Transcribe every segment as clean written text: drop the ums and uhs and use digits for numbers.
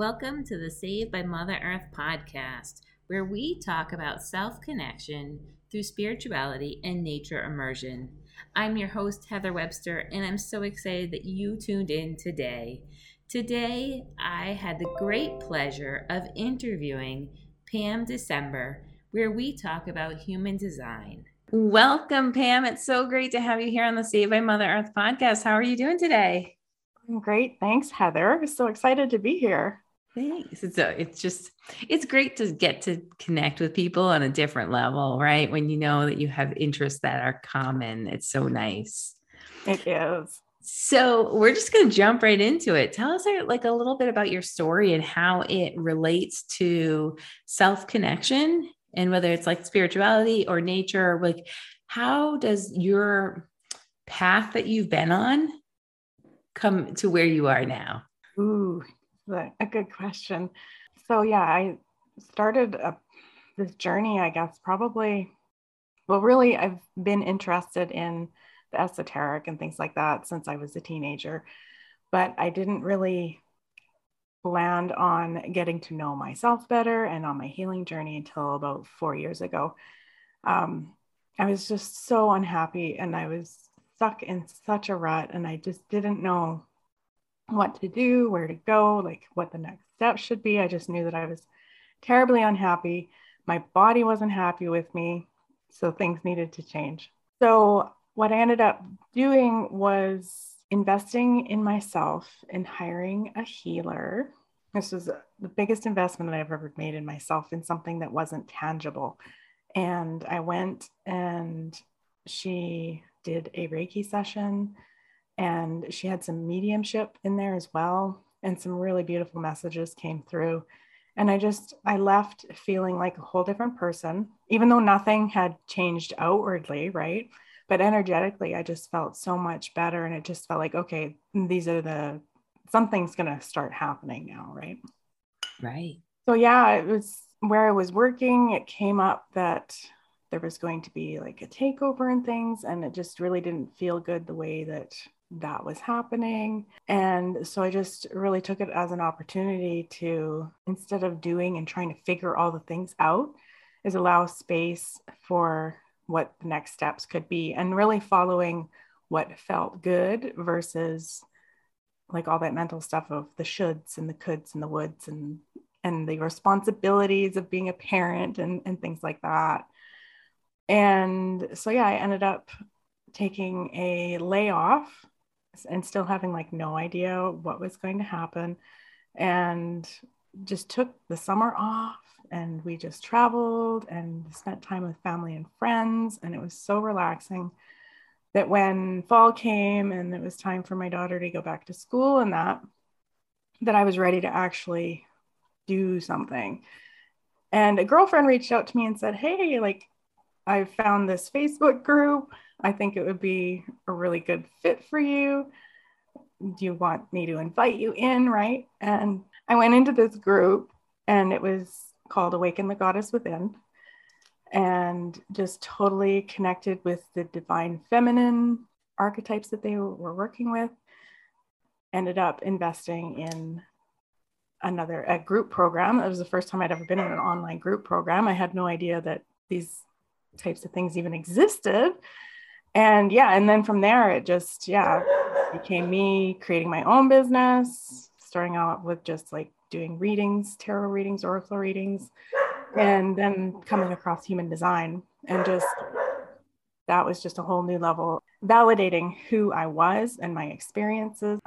Welcome to the Save by Mother Earth podcast, where we talk about self-connection through spirituality and nature immersion. I'm your host, Heather Webster, and I'm so excited that you tuned in today. Today, I had the great pleasure of interviewing Pam December, where we talk about human design. Welcome, Pam. It's so great to have you here on the Save by Mother Earth podcast. How are you doing today? I'm great. Thanks, Heather. So excited to be here. Thanks. It's great to get to connect with people on a different level, right? When you know that you have interests that are common, it's so nice. It is. So we're just going to jump right into it. Tell us a little bit about your story and how it relates to self-connection, and whether it's like spirituality or nature, like how does your path that you've been on come to where you are now? Ooh, a good question. So yeah, I started this journey, I guess, I've been interested in the esoteric and things like that since I was a teenager, but I didn't really land on getting to know myself better and on my healing journey until about 4 years ago. I was just so unhappy and I was stuck in such a rut and I just didn't know what to do, where to go, like what the next step should be. I just knew that I was terribly unhappy. My body wasn't happy with me, so things needed to change. So what I ended up doing was investing in myself and hiring a healer. This was the biggest investment that I've ever made in myself, in something that wasn't tangible. And I went and she did a Reiki session and she had some mediumship in there as well. And some really beautiful messages came through. And I left feeling like a whole different person, even though nothing had changed outwardly, right? But energetically, I just felt so much better. And it just felt like, okay, something's going to start happening now. Right. Right. So yeah, it was where I was working. It came up that there was going to be like a takeover and things. And it just really didn't feel good the way that was happening. And so I just really took it as an opportunity to, instead of doing and trying to figure all the things out, is allow space for what the next steps could be, and really following what felt good versus like all that mental stuff of the shoulds and the coulds and the woulds and the responsibilities of being a parent and things like that. And so, yeah, I ended up taking a layoff and still having like no idea what was going to happen, and just took the summer off. And we just traveled and spent time with family and friends. And it was so relaxing that when fall came and it was time for my daughter to go back to school and that I was ready to actually do something. And a girlfriend reached out to me and said, hey, like I found this Facebook group. I think it would be a really good fit for you. Do you want me to invite you in? Right. And I went into this group and it was called Awaken the Goddess Within, and just totally connected with the divine feminine archetypes that they were working with. Ended up investing in a group program. It was the first time I'd ever been in an online group program. I had no idea that these types of things even existed. And yeah, and then from there, it just, yeah, became me creating my own business, starting out with just like doing readings, tarot readings, oracle readings, and then coming across human design. And just, that was just a whole new level, validating who I was and my experiences,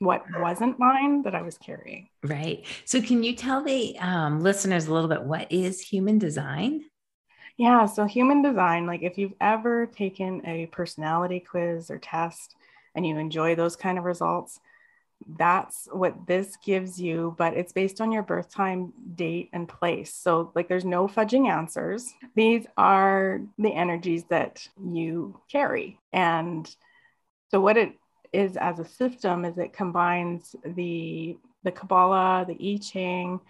what wasn't mine that I was carrying. Right. So can you tell the listeners a little bit, what is human design? Yeah. So human design, like if you've ever taken a personality quiz or test and you enjoy those kind of results, that's what this gives you, but it's based on your birth time, date, and place. So like there's no fudging answers. These are the energies that you carry. And so what it is as a system is it combines the Kabbalah, the I Ching,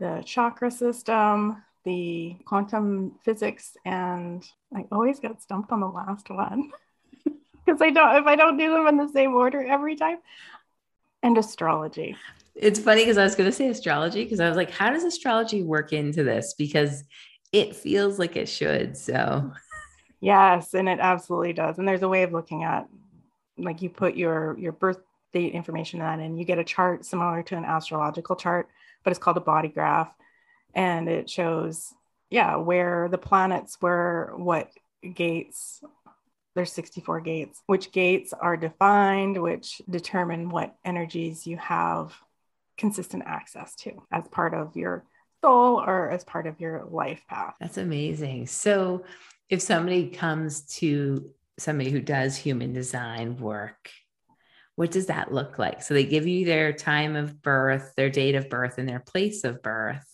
the chakra system, the quantum physics, and I always get stumped on the last one because I don't do them in the same order every time. And astrology. It's funny because I was going to say astrology, because I was like, how does astrology work into this? Because it feels like it should. So yes, and it absolutely does. And there's a way of looking at, like, you put your birth date information on and you get a chart similar to an astrological chart, but it's called a body graph. And it shows, yeah, where the planets were, what gates. There's 64 gates, which gates are defined, which determine what energies you have consistent access to as part of your soul or as part of your life path. That's amazing. So if somebody comes to somebody who does human design work, what does that look like? So they give you their time of birth, their date of birth, and their place of birth.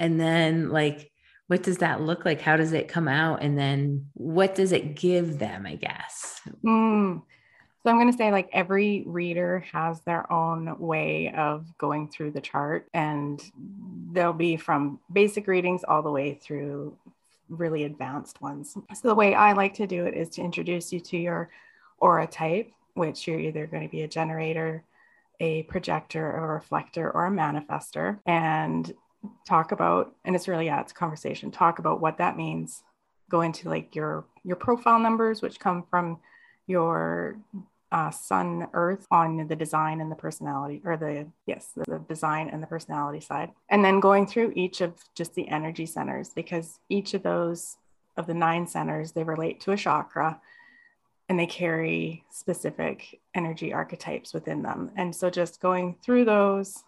And then, like, what does that look like? How does it come out? And then what does it give them, I guess? So I'm going to say, like, every reader has their own way of going through the chart, and there'll be from basic readings all the way through really advanced ones. So the way I like to do it is to introduce you to your aura type, which you're either going to be a generator, a projector, a reflector, or a manifester, and talk about, and it's really, yeah, it's a conversation, talk about what that means, go into, like, your profile numbers, which come from your sun, earth on the design and the personality, or the design and the personality side. And then going through each of just the energy centers, because each of those, of the 9 centers, they relate to a chakra and they carry specific energy archetypes within them. And so just going through those,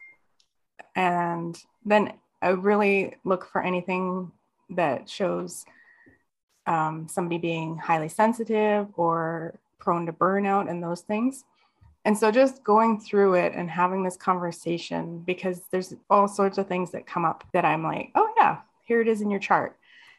and then I really look for anything that shows somebody being highly sensitive or prone to burnout and those things. And so just going through it and having this conversation, because there's all sorts of things that come up that I'm like, oh yeah, here it is in your chart.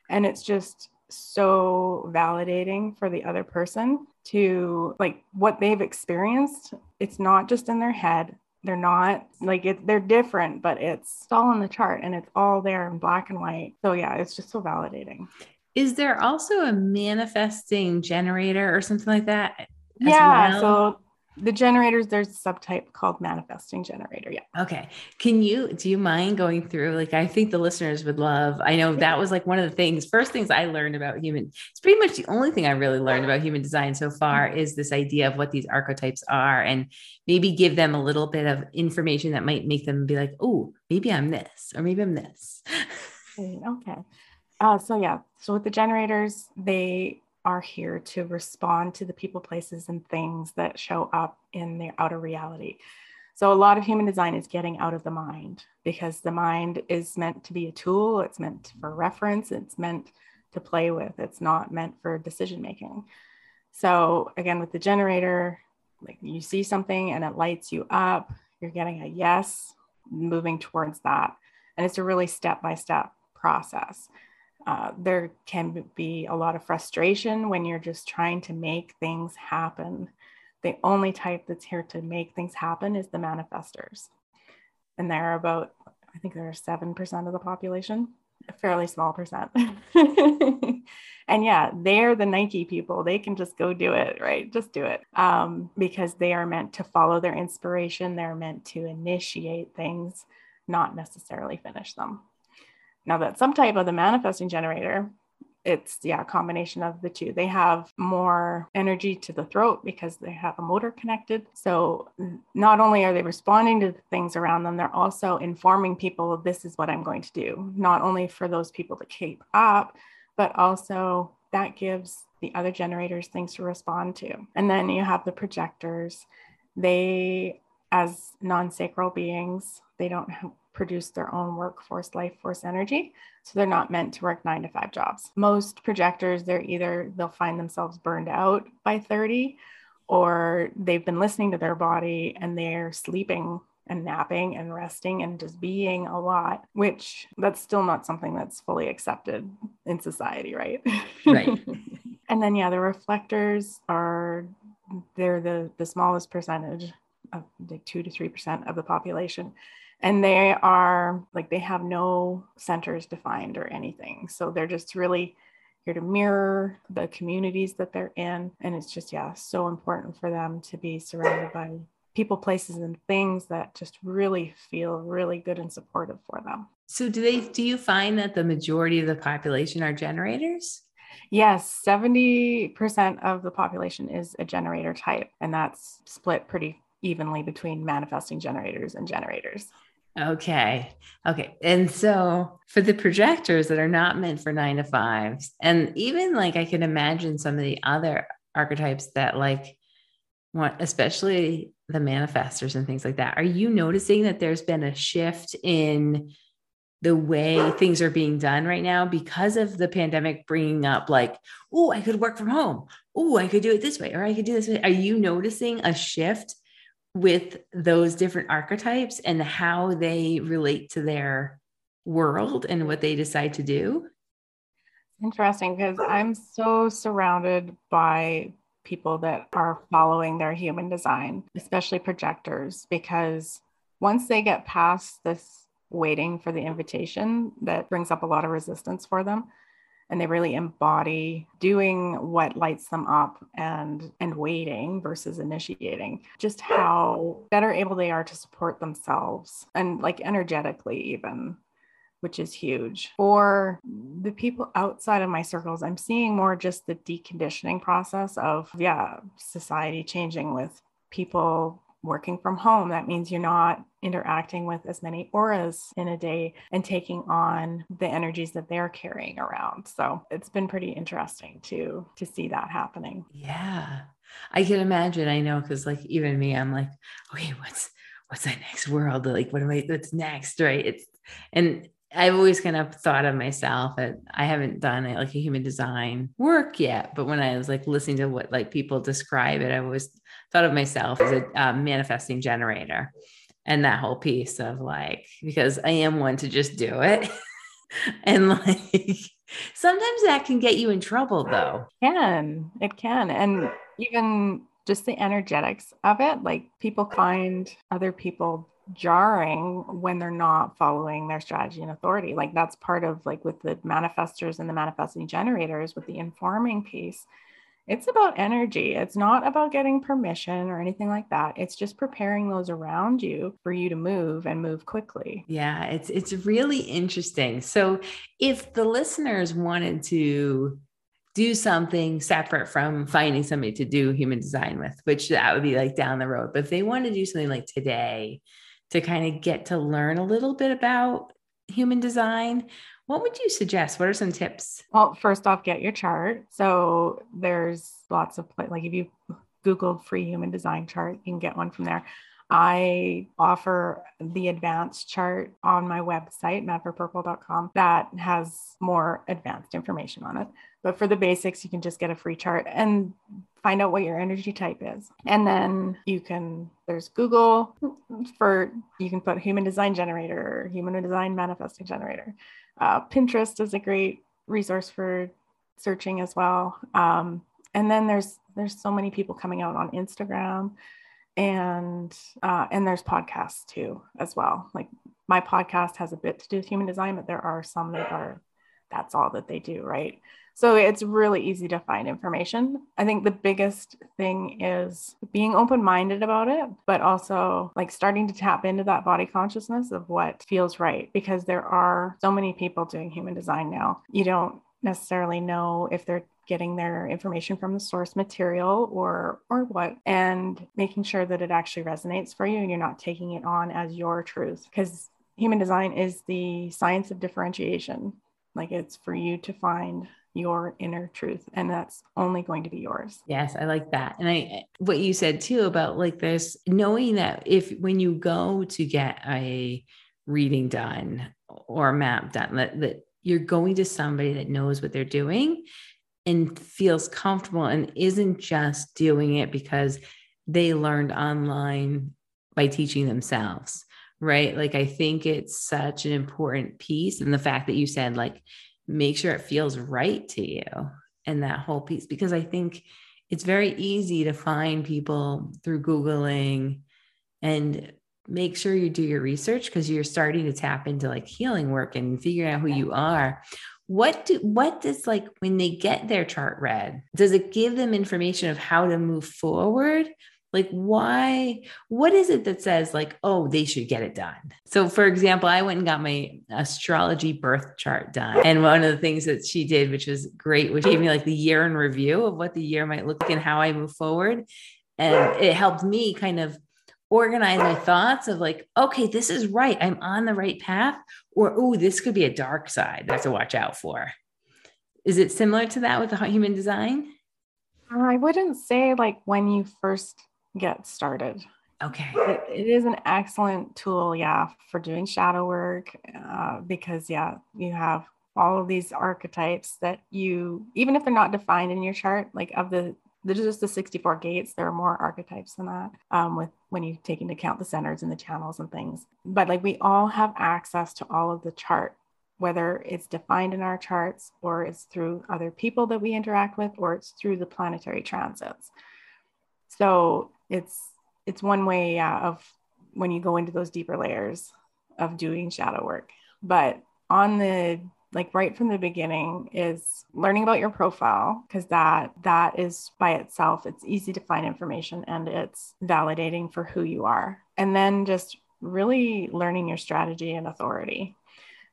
And it's just so validating for the other person to, like, what they've experienced. It's not just in their head. They're not like it, they're different, but it's all in the chart and it's all there in black and white. So yeah, it's just so validating. Is there also a manifesting generator or something like that? Yeah. Well? So the generators, there's a subtype called manifesting generator. Yeah. Okay. Do you mind going through? Like, I think the listeners would love, I know that was, like, one of the things, first things I learned about human, it's pretty much the only thing I really learned about human design so far, is this idea of what these archetypes are, and maybe give them a little bit of information that might make them be like, oh, maybe I'm this, or maybe I'm this. Okay. So with the generators, they are here to respond to the people, places, and things that show up in their outer reality. So a lot of human design is getting out of the mind, because the mind is meant to be a tool. It's meant for reference. It's meant to play with. It's not meant for decision-making. So again, with the generator, like, you see something and it lights you up, you're getting a yes, moving towards that. And it's a really step-by-step process. There can be a lot of frustration when you're just trying to make things happen. The only type that's here to make things happen is the manifestors. And they're about, I think there are 7% of the population, a fairly small percent. And yeah, they're the Nike people. They can just go do it, right? Just do it. Because they are meant to follow their inspiration. They're meant to initiate things, not necessarily finish them. Now, that subtype of the manifesting generator, it's, yeah, a combination of the two. They have more energy to the throat because they have a motor connected. So not only are they responding to the things around them, they're also informing people, this is what I'm going to do, not only for those people to keep up, but also that gives the other generators things to respond to. And then you have the projectors. They, as non-sacral beings, they don't have produce their own workforce, life force energy. So they're not meant to work 9-to-5 jobs. Most projectors, they'll find themselves burned out by 30, or they've been listening to their body and they're sleeping and napping and resting and just being a lot, which that's still not something that's fully accepted in society, right? Right. And then, yeah, the reflectors they're the smallest percentage of, like, 2-3% of the population. And they are, like, they have no centers defined or anything. So they're just really here to mirror the communities that they're in. And it's just, yeah, so important for them to be surrounded by people, places, and things that just really feel really good and supportive for them. So do you find that the majority of the population are generators? Yes, 70% of the population is a generator type, and that's split pretty evenly between manifesting generators and generators. Okay. And so for the projectors that are not meant for 9 to 5s, and even like I can imagine some of the other archetypes that like want, especially the manifestors and things like that, are you noticing that there's been a shift in the way things are being done right now because of the pandemic bringing up like, oh, I could work from home. Oh, I could do it this way, or I could do this way. Are you noticing a shift with those different archetypes and how they relate to their world and what they decide to do? Interesting, because I'm so surrounded by people that are following their human design, especially projectors, because once they get past this waiting for the invitation, that brings up a lot of resistance for them. And they really embody doing what lights them up and waiting versus initiating, just how better able they are to support themselves and like energetically even, which is huge. For the people outside of my circles, I'm seeing more just the deconditioning process of, society changing with people working from home. That means you're not interacting with as many auras in a day and taking on the energies that they're carrying around. So it's been pretty interesting to see that happening. Yeah, I can imagine. I know. Cause like even me, I'm like, okay, what's that next world? Like, what's next? Right. And I've always kind of thought of myself that I haven't done like a human design work yet, but when I was like listening to what like people describe it, I always thought of myself as a manifesting generator and that whole piece of like, because I am one to just do it. And like, sometimes that can get you in trouble though. It can. And even just the energetics of it, like people find other people jarring when they're not following their strategy and authority. Like that's part of like with the manifestors and the manifesting generators with the informing piece. It's about energy. It's not about getting permission or anything like that. It's just preparing those around you for you to move and move quickly. Yeah, it's really interesting. So if the listeners wanted to do something separate from finding somebody to do human design with, which that would be like down the road, but if they want to do something like today to kind of get to learn a little bit about human design, what would you suggest? What are some tips? Well, first off, get your chart. So there's lots of, like if you Google free human design chart, you can get one from there. I offer the advanced chart on my website, madforpurple.com, that has more advanced information on it. But for the basics, you can just get a free chart and find out what your energy type is. And then there's Google you can put human design generator, human design manifesting generator. Pinterest is a great resource for searching as well. And then there's so many people coming out on Instagram. And there's podcasts too, as well. Like my podcast has a bit to do with human design, but there are some that are, that's all that they do. Right. So it's really easy to find information. I think the biggest thing is being open-minded about it, but also like starting to tap into that body consciousness of what feels right, because there are so many people doing human design now. You don't necessarily know if they're getting their information from the source material or what, and making sure that it actually resonates for you and you're not taking it on as your truth, because human design is the science of differentiation. Like it's for you to find your inner truth, and that's only going to be yours. Yes, I like that. And what you said too about like this, knowing that when you go to get a reading done or a map done, that you're going to somebody that knows what they're doing and feels comfortable and isn't just doing it because they learned online by teaching themselves, right? Like, I think it's such an important piece. And the fact that you said, like, make sure it feels right to you and that whole piece, because I think it's very easy to find people through Googling, and make sure you do your research because you're starting to tap into like healing work and figuring out who you are. What does like when they get their chart read, does it give them information of how to move forward, Like, why, what is it that says like, oh, they should get it done? So for example, I went and got my astrology birth chart done. And one of the things that she did, which was great, which gave me like the year in review of what the year might look like and how I move forward. And it helped me kind of organize my thoughts of like, okay, this is right. I'm on the right path. Or, oh, this could be a dark side I have to watch out for. Is it similar to that with the human design? I wouldn't say like when you first get started. Okay. It is an excellent tool. Yeah. For doing shadow work. Because yeah, you have all of these archetypes that you, even if they're not defined in your chart, like of the, there's just the 64 gates. There are more archetypes than that. With when you take into account the centers and the channels and things, but like we all have access to all of the chart, whether it's defined in our charts or it's through other people that we interact with, or it's through the planetary transits. So it's one way of when you go into those deeper layers of doing shadow work. But on the, like right from the beginning is learning about your profile, because that is by itself, it's easy to find information and it's validating for who you are. And then just really learning your strategy and authority,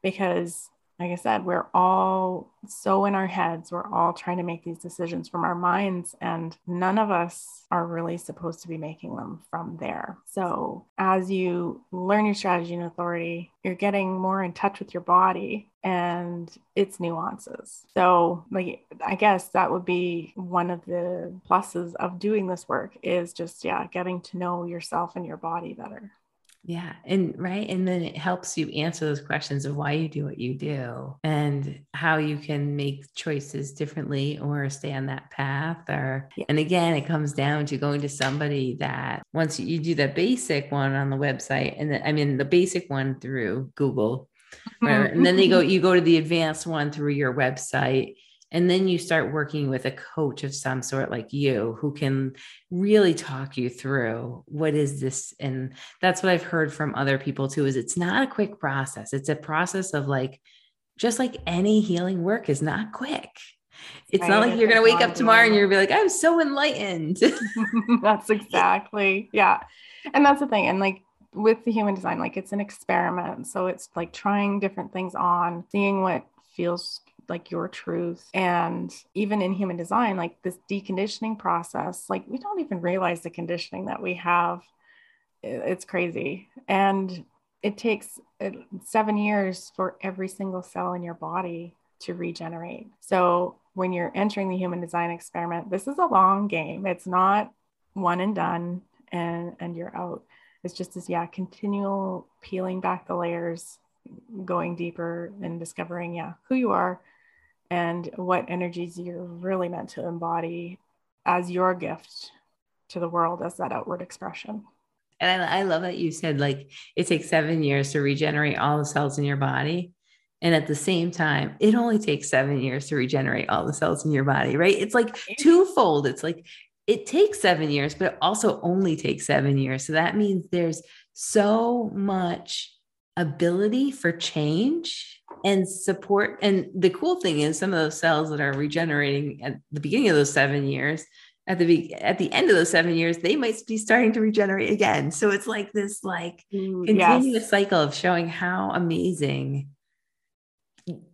because like I said, we're all so in our heads, we're all trying to make these decisions from our minds, and none of us are really supposed to be making them from there. So as you learn your strategy and authority, you're getting more in touch with your body and its nuances. So like, I guess that would be one of the pluses of doing this work is just, yeah, getting to know yourself and your body better. Yeah. And right. And then it helps you answer those questions of why you do what you do and how you can make choices differently or stay on that path. Or, and again, it comes down to going to somebody that once you do the basic one on the website, and then, I mean, the basic one through Google, whatever, and then you go to the advanced one through your website. And then you start working with a coach of some sort like you, who can really talk you through what is this. And that's what I've heard from other people too, is it's not a quick process. It's a process of like, just like any healing work is not quick. It's not like you're going to wake up tomorrow and you're going to be like, I'm so enlightened. That's exactly. Yeah. And that's the thing. And like, with the human design, like it's an experiment. So it's like trying different things on, seeing what feels like your truth. And even in human design, like this deconditioning process, like we don't even realize the conditioning that we have. It's crazy. And it takes 7 years for every single cell in your body to regenerate. So when you're entering the human design experiment, this is a long game. It's not one and done and you're out. It's just this, yeah, continual peeling back the layers, going deeper and discovering, yeah, who you are, and what energies you're really meant to embody as your gift to the world, as that outward expression. And I love that you said, like, it takes 7 years to regenerate all the cells in your body. And at the same time, it only takes 7 years to regenerate all the cells in your body, right? It's like twofold. It's like, it takes 7 years, but it also only takes 7 years. So that means there's so much ability for change and support. And the cool thing is some of those cells that are regenerating at the beginning of those 7 years, at the end of those 7 years, they might be starting to regenerate again. So it's like this, like continuous cycle of showing how amazing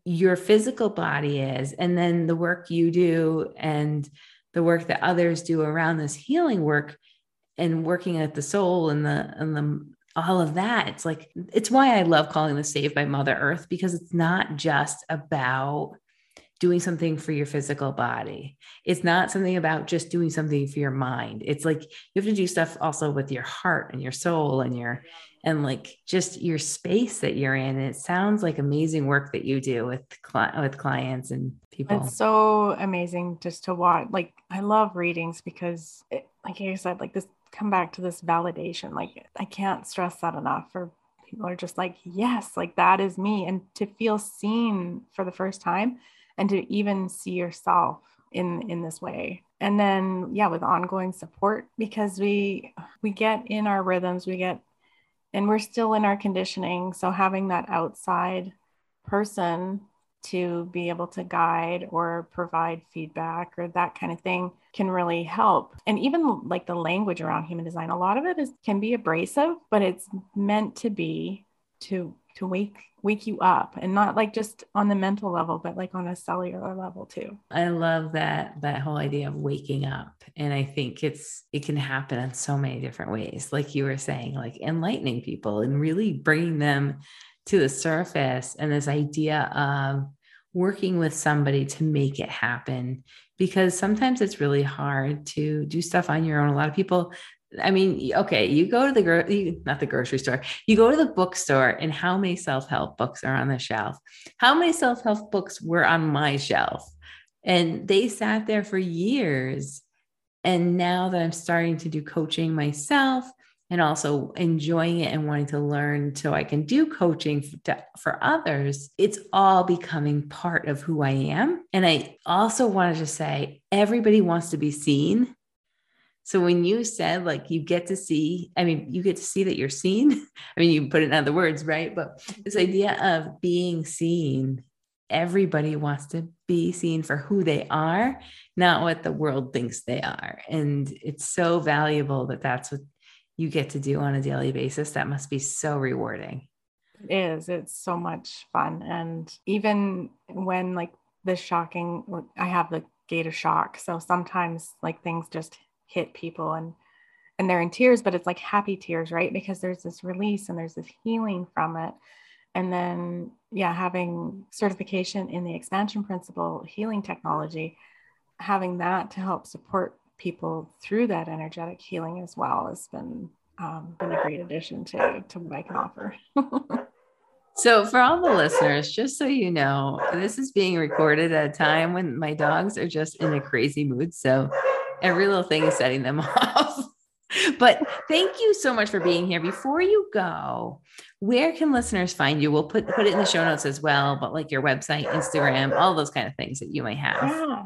your physical body is. And then the work you do and the work that others do around this healing work and working at the soul and the all of that. It's like, it's why I love calling this Save by Mother Earth, because it's not just about doing something for your physical body. It's not something about just doing something for your mind. It's like, you have to do stuff also with your heart and your soul and like just your space that you're in. And it sounds like amazing work that you do with clients and people. It's so amazing just to watch. Like, I love readings because it, like you said, like this, come back to this validation. Like, I can't stress that enough, or people are just like, yes, like that is me. And to feel seen for the first time and to even see yourself in this way. And then, yeah, with ongoing support, because we get in our rhythms, and we're still in our conditioning. So having that outside person to be able to guide or provide feedback or that kind of thing can really help. And even like the language around human design, a lot of it can be abrasive, but it's meant to be to wake you up, and not like just on the mental level, but like on a cellular level too. I love that whole idea of waking up. And I think it can happen in so many different ways. Like you were saying, like enlightening people and really bringing them to the surface, and this idea of working with somebody to make it happen, because sometimes it's really hard to do stuff on your own. A lot of people, I mean, okay, you go to the grocery store, you go to the bookstore, and how many self-help books are on the shelf? How many self-help books were on my shelf? And they sat there for years. And now that I'm starting to do coaching myself, and also enjoying it and wanting to learn so I can do coaching for others, it's all becoming part of who I am. And I also wanted to say, everybody wants to be seen. So when you said like, you get to see that you're seen. I mean, you put it in other words, right? But this idea of being seen, everybody wants to be seen for who they are, not what the world thinks they are. And it's so valuable that that's what you get to do on a daily basis. That must be so rewarding. It is. It's so much fun. And even when like the shocking, I have the gate of shock. So sometimes like things just hit people and they're in tears, but it's like happy tears, right? Because there's this release and there's this healing from it. And then, having certification in the expansion principle healing technology, having that to help support people through that energetic healing as well has been a great addition to what I can offer. So for all the listeners, just so you know, this is being recorded at a time when my dogs are just in a crazy mood. So every little thing is setting them off. But thank you so much for being here. Before you go, where can listeners find you? We'll put it in the show notes as well, but like your website, Instagram, all those kind of things that you may have. Yeah.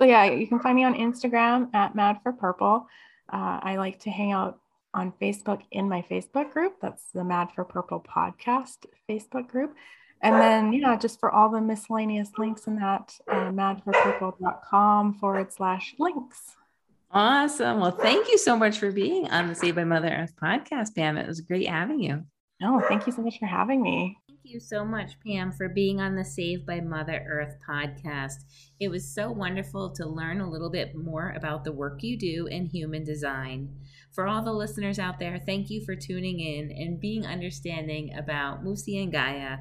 So you can find me on Instagram at Mad for Purple. I like to hang out on Facebook in my Facebook group. That's the Mad for Purple podcast Facebook group. And then, just for all the miscellaneous links in that, madforpurple.com/links. Awesome. Well, thank you so much for being on the Save by Mother Earth podcast, Pam. It was great having you. Oh, thank you so much for having me. Thank you so much, Pam, for being on the Save by Mother Earth podcast. It was so wonderful to learn a little bit more about the work you do in human design. For all the listeners out there, thank you for tuning in and being understanding about Musi and Gaia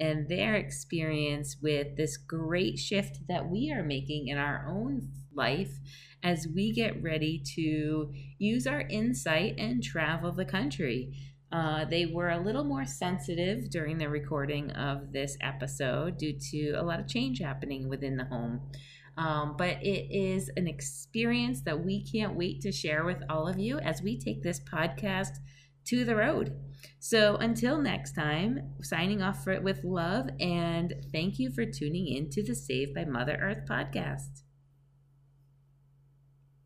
and their experience with this great shift that we are making in our own life as we get ready to use our insight and travel the country. They were a little more sensitive during the recording of this episode due to a lot of change happening within the home. But it is an experience that we can't wait to share with all of you as we take this podcast to the road. So until next time, signing off with love, and thank you for tuning in to the Save by Mother Earth podcast.